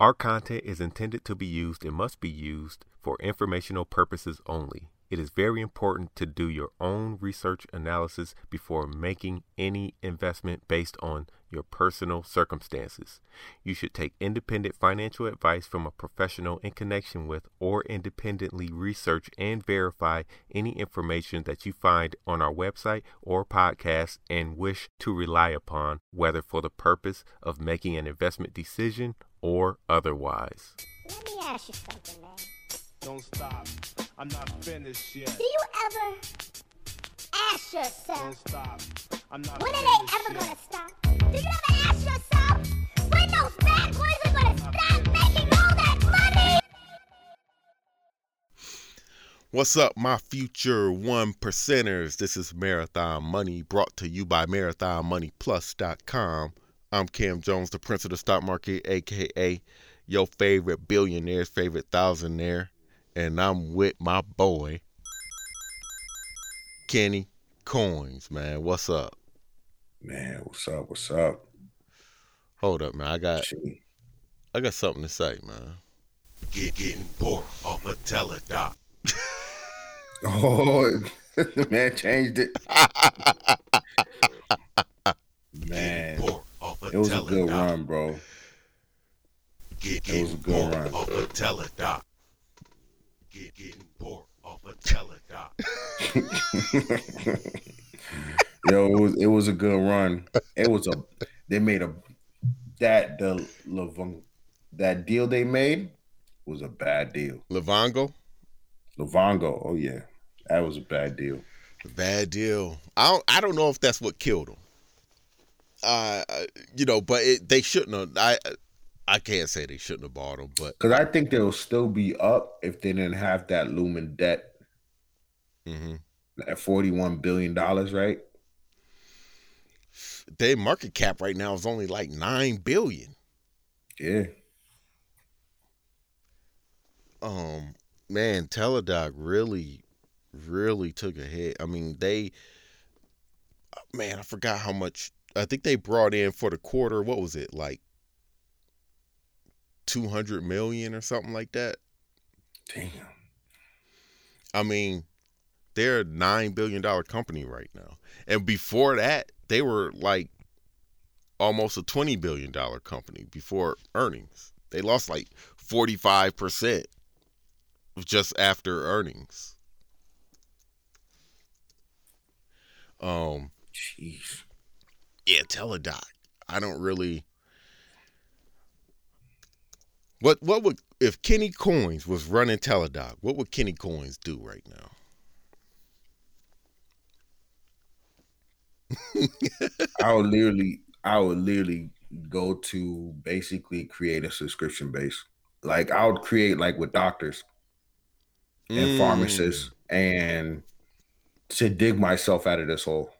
Our content is intended to be used and must be used for informational purposes only. It is very important to do your own research analysis before making any investment based on your personal circumstances. You should take independent financial advice from a professional in connection with or independently research and verify any information that you find on our website or podcast and wish to rely upon, whether for the purpose of making an investment decision or otherwise. Let me ask you something, man. Don't stop. I'm not finished yet. Do you ever ask yourself? Don't stop. I'm not when are they ever going to stop? Do you ever ask yourself when those bad boys are going to stop making all that money? What's up, my future one percenters? This is Marathon Money, brought to you by MarathonMoneyPlus.com. I'm Cam Jones, the prince of the stock market, a.k.a. your favorite billionaire's favorite thousandaire. And I'm with my boy, Kenny Coins, man. What's up? Man, what's up? What's up? Hold up, man. I got something to say, man. Getting bored off a Teladoc. Oh, man, changed it. Man, it was a good run, bro. It was a good run. Off a Teladoc. Getting bored off a Teladoc. Yo, it was a good run. That deal they made was a bad deal. Livongo. Oh yeah, that was a bad deal. I don't know if that's what killed them. But they shouldn't have. I can't say they shouldn't have bought them, but because I think they'll still be up if they didn't have that looming debt at $41 billion, right? Their market cap right now is only like $9 billion. Yeah. Man, Teladoc really, really took a hit. I mean, I forgot how much. I think they brought in for the quarter. What was it like? 200 million or something like that. Damn. I mean, they're a $9 billion company right now. And before that, they were like almost a $20 billion company before earnings. They lost like 45% just after earnings. Jeez. Yeah, Teladoc. I don't really... What would, if Kenny Coins was running Teladoc, what would Kenny Coins do right now? I would literally go to basically create a subscription base. Like I would create like with doctors and pharmacists and to dig myself out of this hole.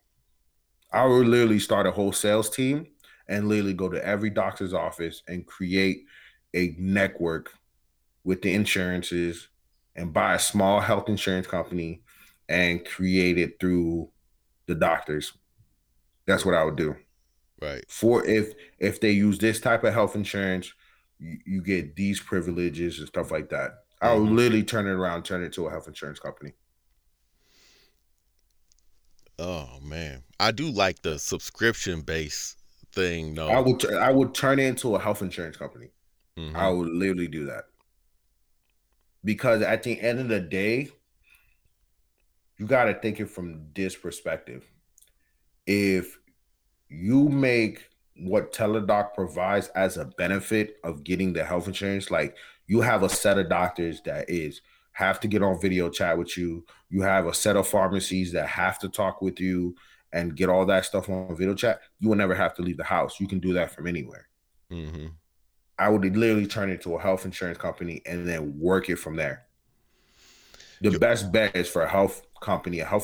I would literally start a whole sales team and literally go to every doctor's office and create a network with the insurances and buy a small health insurance company and create it through the doctors. That's what I would do. Right. For if they use this type of health insurance, you get these privileges and stuff like that. I would literally turn it around, turn it to a health insurance company. Oh man. I do like the subscription base thing though. I would turn it into a health insurance company. I would literally do that because at the end of the day, you got to think it from this perspective. If you make what Teladoc provides as a benefit of getting the health insurance, like you have a set of doctors that have to get on video chat with you. You have a set of pharmacies that have to talk with you and get all that stuff on video chat. You will never have to leave the house. You can do that from anywhere. Mm-hmm. I would literally turn it to a health insurance company and then work it from there. The best bet is for a health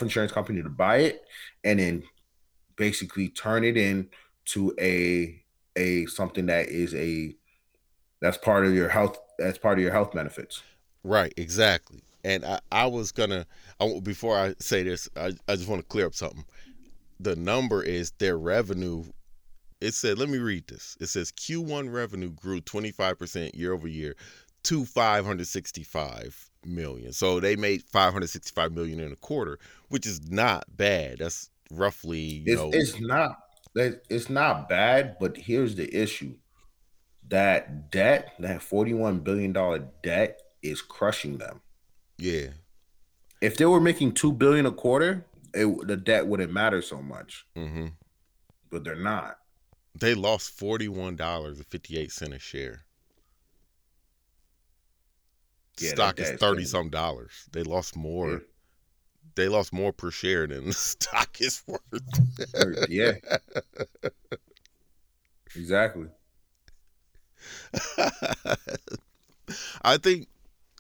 insurance company to buy it and then basically turn it into a something that is that's part of your health. That's part of your health benefits. Right. Exactly. And before I say this, I just want to clear up something. The number is their revenue It said, let me read this. It says Q1 revenue grew 25% year over year to $565 million. So they made $565 million in a quarter, which is not bad. That's roughly, it's not bad, but here's the issue. That debt, that $41 billion debt is crushing them. Yeah. If they were making $2 billion a quarter, the debt wouldn't matter so much. Mm-hmm. But they're not. They lost $41.58 a share. Yeah, stock is $30-some dollars. They lost more. Yeah. They lost more per share than the stock is worth. Yeah. Exactly. I think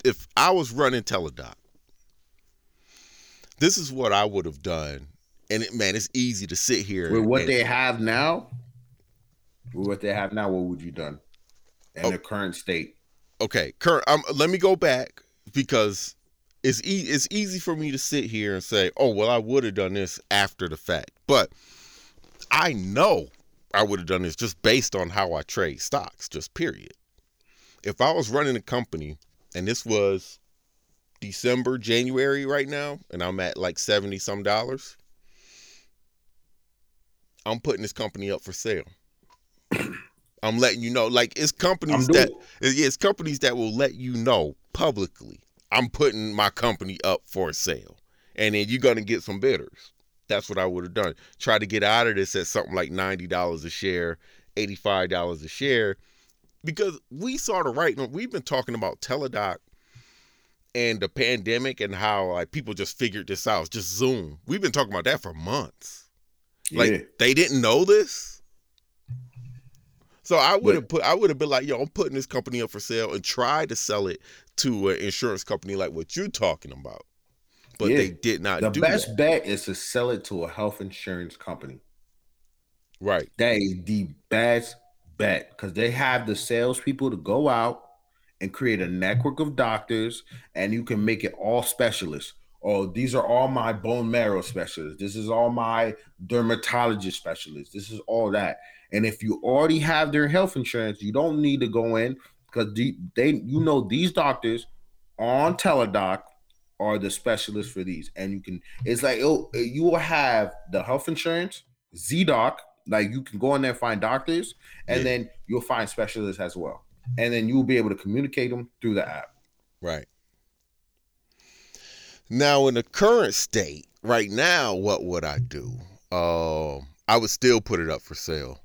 if I was running Teladoc, this is what I would have done. And it's easy to sit here. With what they have now? With what they have now, what would you done? And the current state. Okay, let me go back, because it's easy for me to sit here and say, oh, well, I would have done this after the fact. But I know I would have done this just based on how I trade stocks, just period. If I was running a company and this was December, January right now, and I'm at like $70-some, I'm putting this company up for sale. I'm letting you know, like it's companies that will let you know publicly, I'm putting my company up for sale, and then you're going to get some bidders. That's what I would have done. Try to get out of this at something like $90 a share, $85 a share, because we saw the writing. We've been talking about Teladoc and the pandemic and how like people just figured this out. It's just Zoom. We've been talking about that for months. Yeah. Like they didn't know this. So I would have been like, yo, I'm putting this company up for sale, and try to sell it to an insurance company like what you're talking about. But they did not do that. The best bet is to sell it to a health insurance company. Right. That is the best bet, because they have the salespeople to go out and create a network of doctors, and you can make it all specialists. Oh, these are all my bone marrow specialists. This is all my dermatologist specialists. This is all that. And if you already have their health insurance, you don't need to go in, because these doctors on Teladoc are the specialists for these. And you can, it's like, you will have the health insurance, Z-Doc, like you can go in there and find doctors, and then you'll find specialists as well. And then you'll be able to communicate them through the app. Right. Now, in the current state, right now, what would I do? I would still put it up for sale.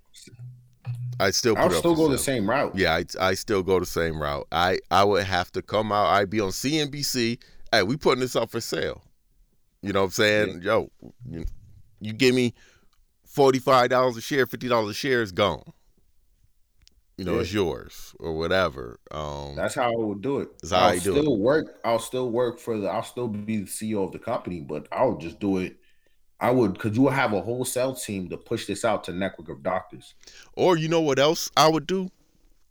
I'll still go the same route. Yeah, I still go the same route. I would have to come out. I'd be on CNBC. Hey, we putting this up for sale. You know what I'm saying? Yeah. Yo, you give me $45 a share, $50 a share, it's gone. You know, it's yours or whatever. That's how I would do it. That's how I do it. I'll still be the CEO of the company, but I'll just do it. I would, because you will have a whole sales team to push this out to network of doctors. Or you know what else I would do?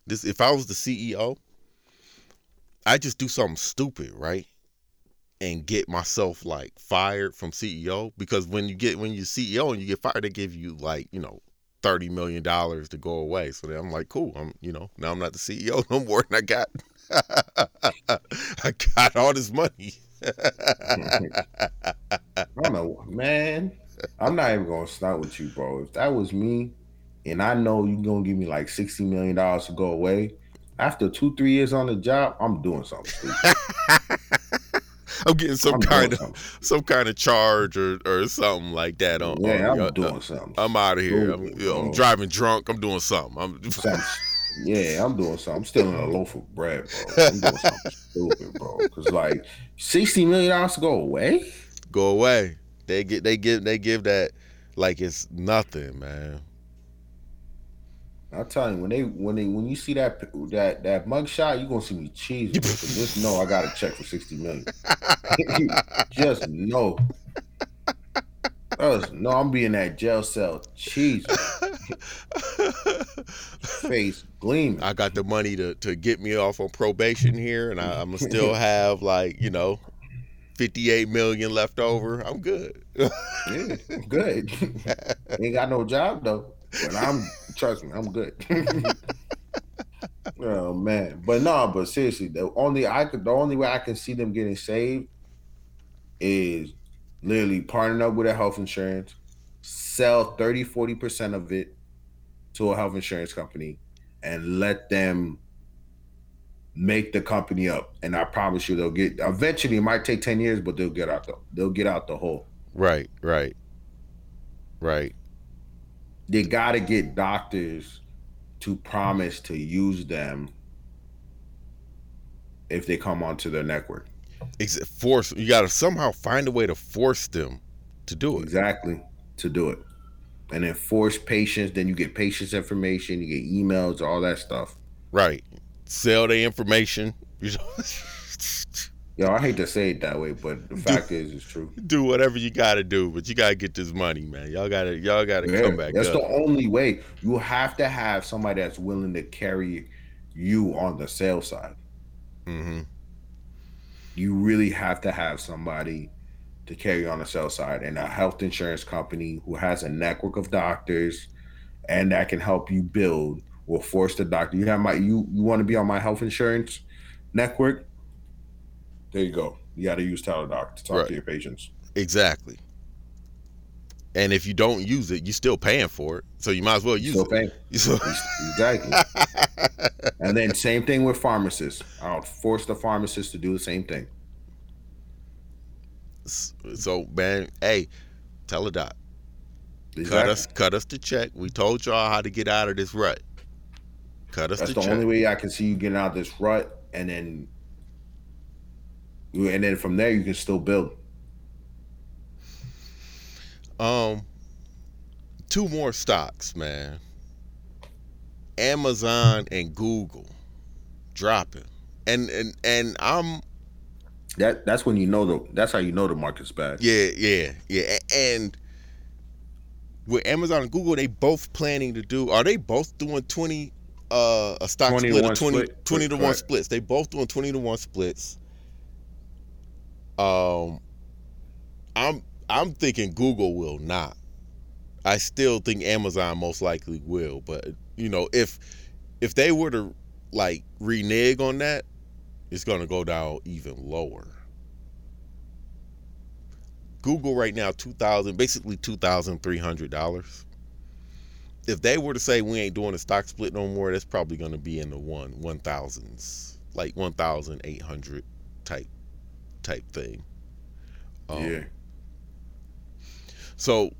This, if I was the CEO, I just do something stupid, right? And get myself like fired from CEO, because when you're CEO and you get fired, they give you like, $30 million to go away. So then I'm like, cool. Now I'm not the CEO no more, and I got all this money. I don't know, man. I'm not even gonna start with you, bro. If that was me, and I know you're gonna give me like $60 million to go away, after 2-3 years on the job, I'm doing something stupid. I'm getting some kind of charge or something like that. I'm doing something. I'm out of here. I'm driving drunk. I'm doing something. I'm doing something. I'm stealing a loaf of bread, bro. I'm doing something stupid, bro. Because like $60 million to go away. Go away. They give that like it's nothing, man. I'm telling you, when you see that mugshot, you gonna see me cheesing. Just know I got a check for $60 million. Just know. Just know I'm being that jail cell cheesing. Face gleaming. I got the money to get me off on probation here, and I'm gonna still have like $58 million left over. I'm good. Yeah, I'm good. Ain't got no job though, but I'm Trust me, I'm good. Oh man, but no, but seriously, the only way I can see them getting saved is literally partnering up with a health insurance, sell 30-40% of it to a health insurance company, and let them make the company up. And I promise you, they'll get eventually. It might take 10 years, but they'll get out the hole. Right. They gotta get doctors to promise to use them if they come onto their network. Force, you gotta somehow find a way to force them to do it. Exactly, to do it. And then force patients, then you get patients' information, you get emails, all that stuff. Right. Sell their information. Yo, I hate to say it that way, but the fact is it's true. Do whatever you gotta do, but you gotta get this money, man. Y'all gotta come back. That's up. The only way. You have to have somebody that's willing to carry you on the sales side. Mm-hmm. You really have to have somebody to carry on the sales side, and a health insurance company who has a network of doctors and that can help you build will force the doctor. You have you want to be on my health insurance network? There you go. You got to use Teladoc to talk to your patients. Exactly. And if you don't use it, you're still paying for it, so you might as well use it. Exactly. And then same thing with pharmacists. I'll force the pharmacists to do the same thing. So, man, hey, Teladoc, exactly. Cut us the check. We told y'all how to get out of this rut. That's the only way I can see you getting out of this rut, and then from there you can still build. 2 more stocks, man. Amazon and Google dropping, and I'm. That's when you know that's how you know the market's bad. Yeah. And with Amazon and Google, they both planning to do. Are they both doing 20? A stock 20 split, 20 to 1 splits. They both doing 20 to 1 splits. I'm thinking Google will not. I still think Amazon most likely will, but you know, if they were to like renege on that, it's going to go down even lower. Google right now $2,300. If they were to say we ain't doing a stock split no more, that's probably going to be in the 1,000s, like 1,800 type thing. Yeah. So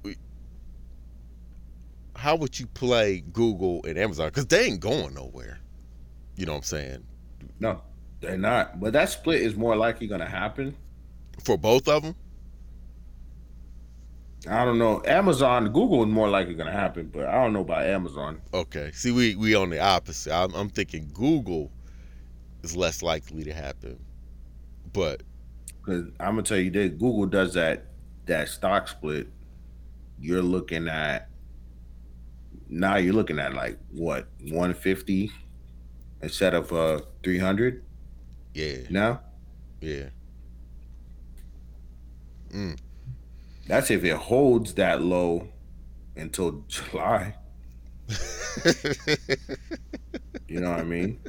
how would you play Google and Amazon? Because they ain't going nowhere. You know what I'm saying? No, they're not. But that split is more likely going to happen. For both of them? I don't know. Amazon, Google is more likely going to happen, but I don't know about Amazon. Okay. See, we on the opposite. I'm thinking Google is less likely to happen, but because I'm gonna tell you this, Google does that stock split. You're looking at like what, 150 instead of 300. Yeah. Now. Yeah. Mm. That's if it holds that low until July. You know what I mean?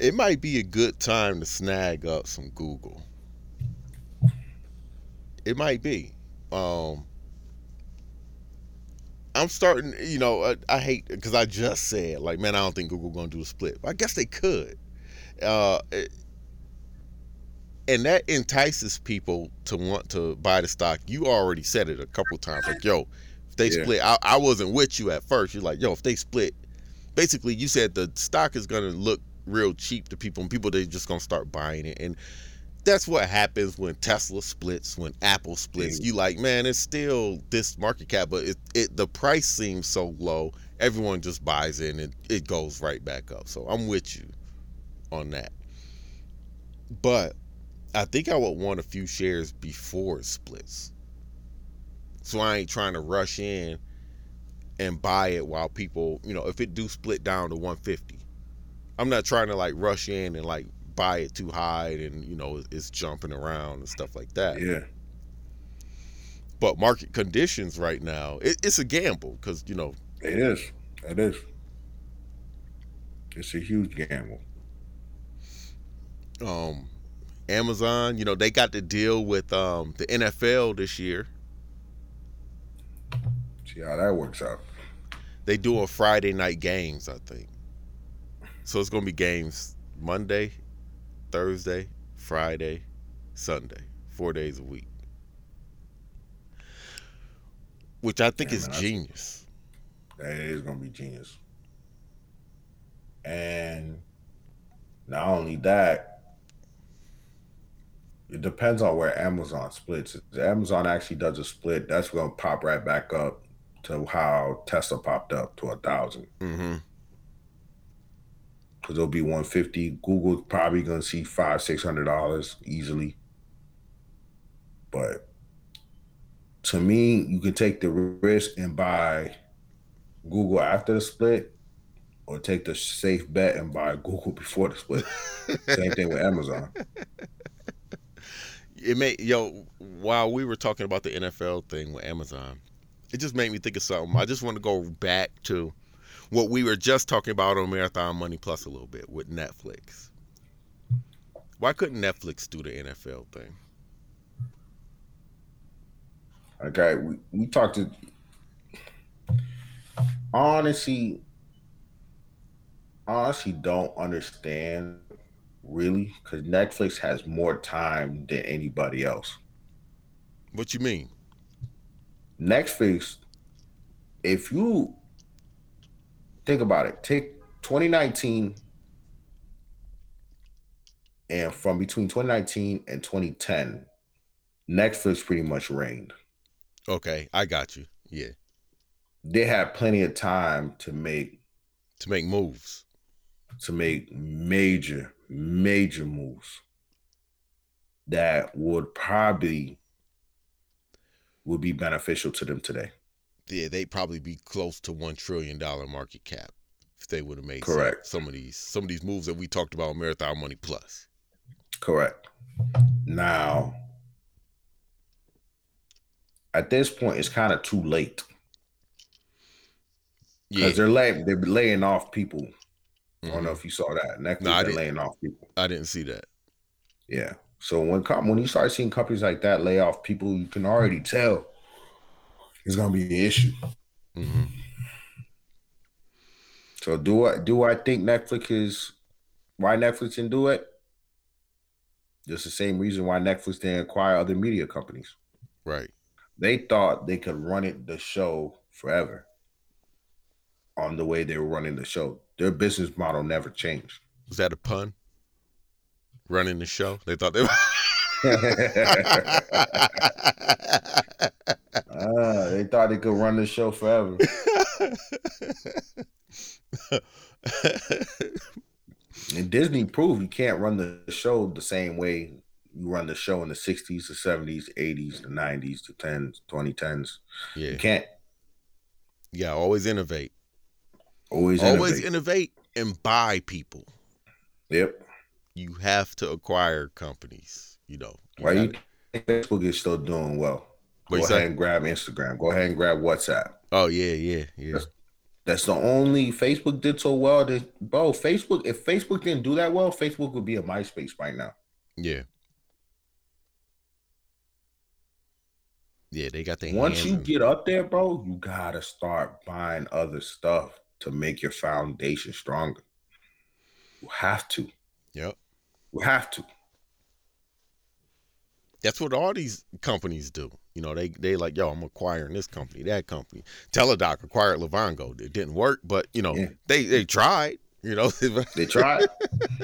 It might be a good time to snag up some Google. It might be. I'm starting, you know, I hate, because I just said, like, man, I don't think Google going to do a split. I guess they could. And that entices people to want to buy the stock. You already said it a couple times. Like, yo, if they split, I wasn't with you at first. You're like, yo, if they split, basically you said the stock is going to look real cheap to people, and people, they're just going to start buying it. And that's what happens when Tesla splits, when Apple splits. You like, man, it's still this market cap, but the price seems so low. Everyone just buys in, and it goes right back up. So I'm with you on that. But I think I would want a few shares before it splits, so I ain't trying to rush in and buy it while people, you know, if it do split down to 150, I'm not trying to like rush in and like buy it too high and, you know, it's jumping around and stuff like that. Yeah. But market conditions right now, it's a gamble because, you know, It is. It is. It's a huge gamble. Amazon, you know, they got to deal with the NFL this year. See how that works out. They do a Friday night games, I think. So it's going to be games Monday, Thursday, Friday, Sunday, 4 days a week. Which I think is genius. That is going to be genius. And not only that, it depends on where Amazon splits. If Amazon actually does a split, that's going to pop right back up to how Tesla popped up to 1,000. Mm-hmm. Because it'll be 150. Google's probably going to see $500-$600 easily. But to me, you can take the risk and buy Google after the split, or take the safe bet and buy Google before the split. Same thing with Amazon. While we were talking about the NFL thing with Amazon, it just made me think of something. I just want to go back to what we were just talking about on Marathon Money Plus a little bit with Netflix. Why couldn't Netflix do the NFL thing? Okay, we talked to... Honestly, don't understand, really, because Netflix has more time than anybody else. What you mean? Netflix, if you... think about it. Take 2019, and from between 2019 and 2010, Netflix pretty much reigned. Okay, I got you. Yeah. They had plenty of time to make moves. To make major, major moves that would probably be beneficial to them today. Yeah, they'd probably be close to $1 trillion market cap if they would have made some of these moves that we talked about on Marathon Money Plus. Correct. Now, at this point, it's kind of too late. Because they're laying off people. Mm-hmm. I don't know if you saw that. They're laying off people. I didn't see that. Yeah. So when you start seeing companies like that lay off people, you can already tell it's gonna be an issue. Mm-hmm. So do I think Netflix is why Netflix didn't do it? Just the same reason why Netflix didn't acquire other media companies. Right. They thought they could run the show forever on the way they were running the show. Their business model never changed. Was that a pun? Running the show? They thought they were they thought they could run the show forever. And Disney proved you can't run the show the same way you run the show in the 60s, the 70s, 80s, the 90s, the 10s, 2010s. Yeah. You can't. Yeah, always innovate. Always innovate and buy people. Yep. You have to acquire companies, you know. Why do you think Facebook is still doing well? Go ahead and grab Instagram. Go ahead and grab WhatsApp. Oh, yeah. That's the only Facebook did so well. If Facebook didn't do that well, Facebook would be a MySpace right now. Yeah. Yeah, they got their Once you get up there, bro, you got to start buying other stuff to make your foundation stronger. You have to. Yep. You have to. That's what all these companies do. You know, they like, yo, I'm acquiring this company, that company. Teladoc acquired Livongo. It didn't work, but, you know, they tried, you know. They tried.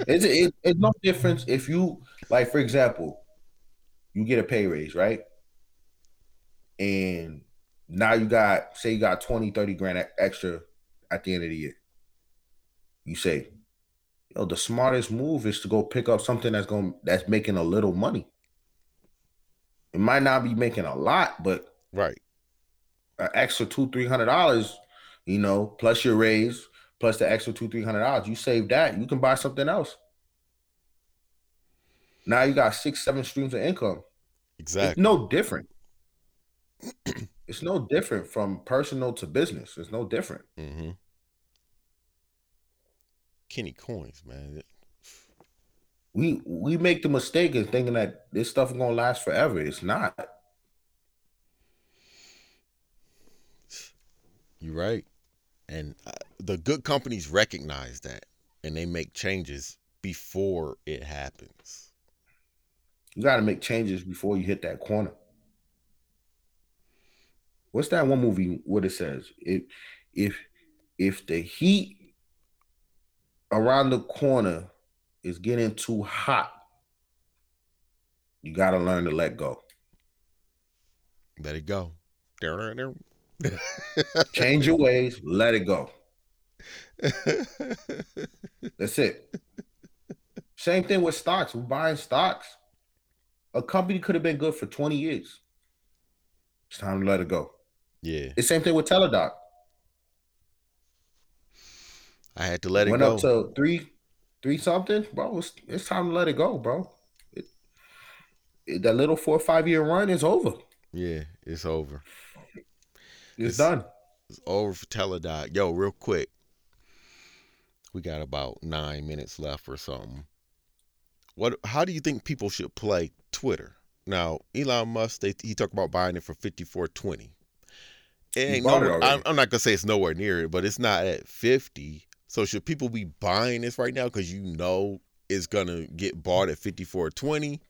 It's no difference if you, like, for example, you get a pay raise, right? And now you got, say you got 20, 30 grand extra at the end of the year. You say, yo, the smartest move is to go pick up something that's making a little money. It might not be making a lot, but right, an extra $200-$300, you know, plus your raise, plus the extra $200-$300, you save that, you can buy something else. Now you got 6-7 streams of income. Exactly, it's no different. It's no different from personal to business. It's no different. Mm-hmm. Kenny Coins, man. We make the mistake of thinking that this stuff is gonna last forever. It's not. You're right, and the good companies recognize that, and they make changes before it happens. You got to make changes before you hit that corner. What's that one movie? What it says? If the heat around the corner is getting too hot, you got to learn to let go. Let it go. Change your ways, let it go. That's it. Same thing with stocks. We're buying stocks. A company could have been good for 20 years. It's time to let it go. Yeah. The same thing with Teladoc. I had to let it go. Went up to three something, bro. It's time to let it go, bro. That little 4 or 5 year run is over. Yeah, it's over. It's done. It's over for Teladoc. Yo, real quick. We got about 9 minutes left or something. How do you think people should play Twitter? Now, Elon Musk, he talked about buying it for $54.20. I'm not gonna say it's nowhere near it, but it's not at 50. So should people be buying this right now because you know it's gonna get bought at $54.20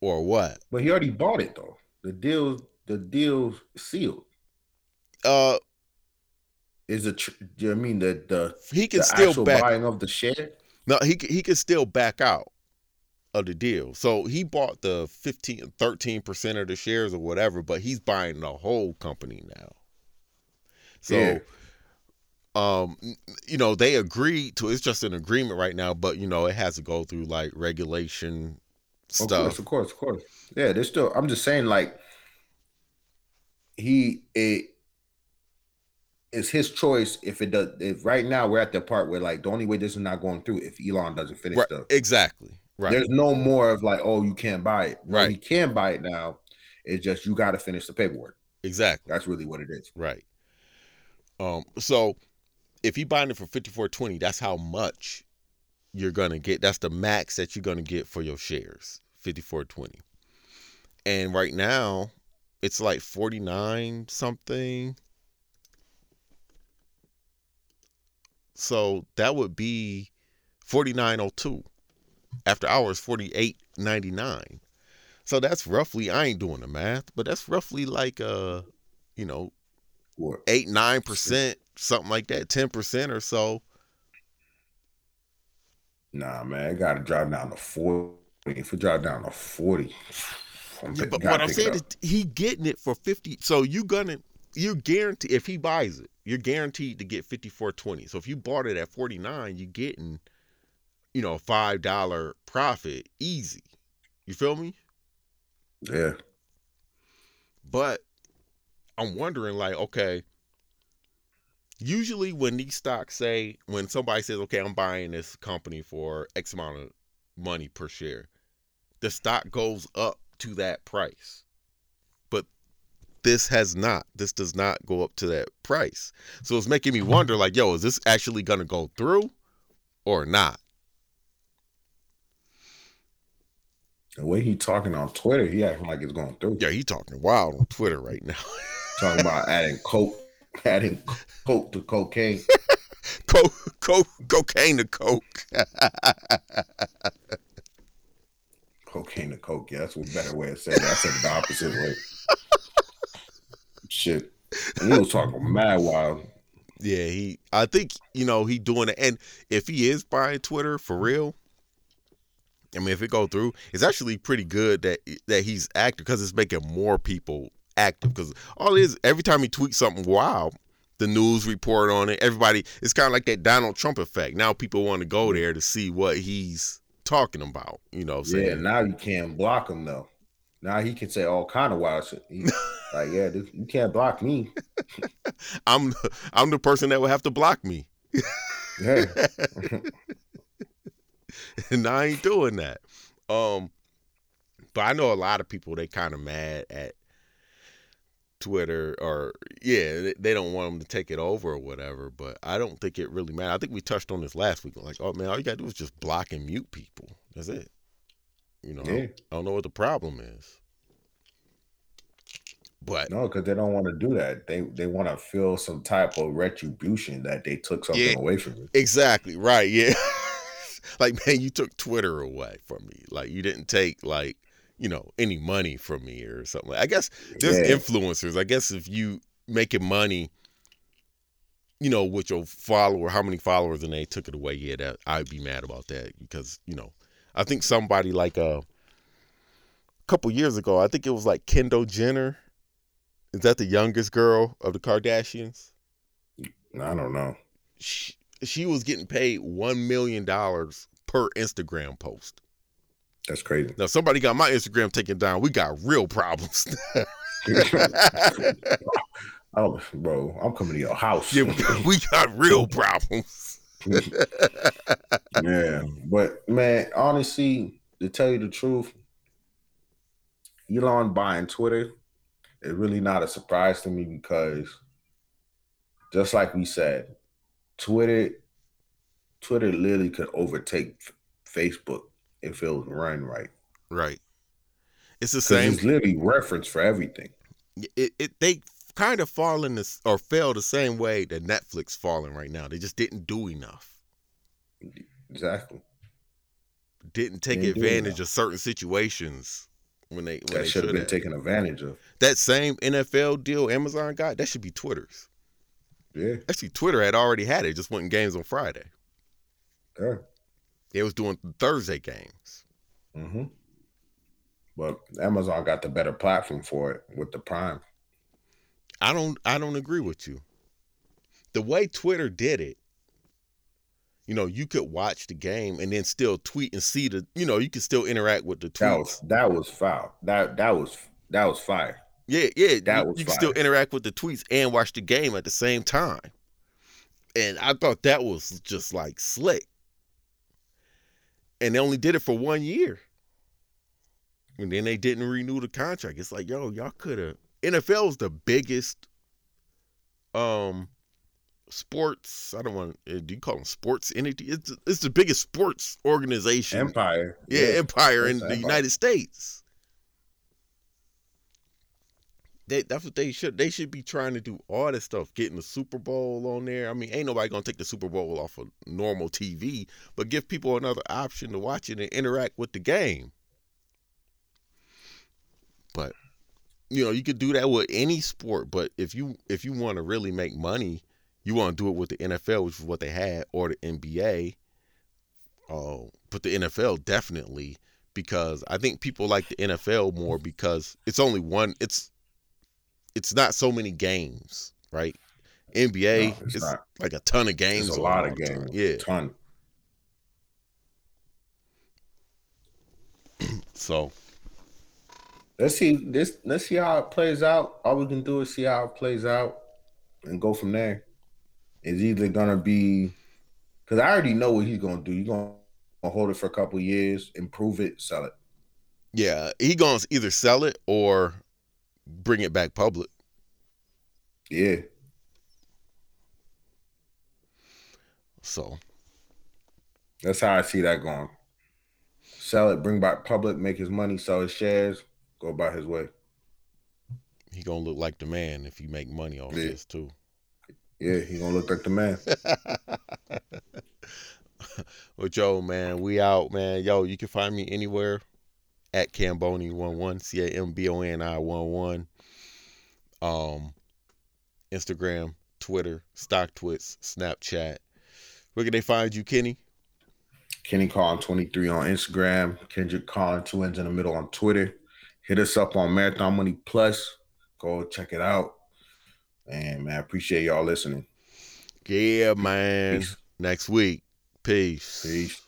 or what? But he already bought it though. The deal's sealed. He can still back buying of the share? No, he can still back out of the deal. So he bought the 13% of the shares or whatever, but he's buying the whole company now. So, yeah. They agreed to. It's just an agreement right now, but it has to go through like regulation stuff. Of course. Yeah, there's still. I'm just saying, like It's his choice if it does. If right now we're at the part where like the only way this is not going through if Elon doesn't finish right, stuff. Exactly. Right. There's no more of like, oh, you can't buy it. Right. You can buy it now. It's just you got to finish the paperwork. Exactly. That's really what it is. Right. So if you buying it for $54.20, that's how much you're gonna get. That's the max that you're gonna get for your shares, $54.20. And right now, it's like 49 something. So that would be $49.02. After hours, $48.99. So that's roughly, I ain't doing the math, but that's roughly like 8-9%, something like that, 10% or so. Nah, man, I gotta drive down to 40. If we drive down to 40, but what I'm saying is he getting it for 50. So you're guaranteed if he buys it. You're guaranteed to get $54.20. So if you bought it at $49, you're getting, $5 profit easy. You feel me? Yeah. But I'm wondering, like, okay, usually when these stocks say, when somebody says, okay, I'm buying this company for X amount of money per share, the stock goes up to that price. This does not go up to that price. So it's making me wonder, like, yo, is this actually going to go through or not? The way he talking on Twitter, he acting like it's going through. Yeah, he talking wild on Twitter right now. Talking about adding coke to cocaine. Cocaine to coke. Cocaine to coke, yeah, that's a better way of saying it. I said it the opposite way. Shit, and he was talking mad wild. Yeah, I think he doing it, and if he is buying Twitter for real, I mean, if it go through, it's actually pretty good that he's active because it's making more people active. Because all it is, every time he tweets something wild, the news report on it. Everybody, it's kind of like that Donald Trump effect. Now people want to go there to see what he's talking about. You know what I'm saying? Yeah, now you can't block him though. Now he can say all kind of wild shit. Like, yeah, you can't block me. I'm the person that would have to block me. Yeah. And I ain't doing that. But I know a lot of people, they kind of mad at Twitter, or they don't want them to take it over or whatever, but I don't think it really matters. I think we touched on this last week. Like, oh man, all you gotta do is just block and mute people. That's it. You know, yeah. I don't know what the problem is. But no, because they don't want to do that. They want to feel some type of retribution that they took something away from you. Exactly. Right. Yeah. Like, man, you took Twitter away from me. Like, you didn't take, like, you know, any money from me or something. I guess just influencers. I guess if you making money, you know, with your follower, how many followers, and they took it away, that I'd be mad about that, because, you know, I think somebody like a couple years ago, I think it was like Kendall Jenner. Is that the youngest girl of the Kardashians? I don't know. She was getting paid $1 million per Instagram post. That's crazy. Now, somebody got my Instagram taken down. We got real problems. Oh, bro, I'm coming to your house. Yeah, we got real problems. Yeah, but, man, honestly, to tell you the truth, Elon buying Twitter, it's really not a surprise to me, because just like we said, Twitter literally could overtake Facebook if it was run right. Right. It's the same. It's literally reference for everything. They kind of fall in this, or fell the same way that Netflix falling right now. They just didn't do enough. Exactly. Didn't take advantage of certain situations. When they should have been taken advantage of. That same NFL deal Amazon got, that should be Twitter's. Yeah. Actually, Twitter had already had it. It just wasn't games on Friday. Yeah. It was doing Thursday games. Mm-hmm. But Amazon got the better platform for it with the Prime. I don't agree with you. The way Twitter did it, you know, you could watch the game and then still tweet and see the, you know, you could still interact with the tweets. That was foul. That was fire. Yeah, yeah. You could still interact with the tweets and watch the game at the same time. And I thought that was just like slick. And they only did it for 1 year. And then they didn't renew the contract. It's like, yo, y'all could have. NFL is the biggest sports, I don't want to, do you call them sports entity? It's the biggest sports organization. Empire. Yeah, empire in the United States. That's what they should be trying to do, all that stuff, getting the Super Bowl on there. I mean, ain't nobody going to take the Super Bowl off of normal TV, but give people another option to watch it and interact with the game. But, you know, you could do that with any sport, but if you want to really make money, you want to do it with the NFL, which is what they had, or the NBA. Oh, but the NFL definitely, because I think people like the NFL more because it's only one. It's not so many games, right? NBA, no, it's like a ton of games. It's a lot of games. Yeah, a ton. So let's see how it plays out. All we can do is see how it plays out and go from there. It's either going to be, because I already know what he's going to do. He's going to hold it for a couple of years, improve it, sell it. Yeah, he's going to either sell it or bring it back public. Yeah. So. That's how I see that going. Sell it, bring back public, make his money, sell his shares, go about his way. He going to look like the man if he make money off this too. Yeah, he gonna look like the man. Well, yo, man, we out, man. Yo, you can find me anywhere at Camboni11, Camboni11. Instagram, Twitter, Stock Twits, Snapchat. Where can they find you, Kenny? Kenny Callin23 on Instagram. Kendrick Callin Twins in the middle on Twitter. Hit us up on Marathon Money Plus. Go check it out. And man, I appreciate y'all listening. Yeah, man. Peace. Next week. Peace.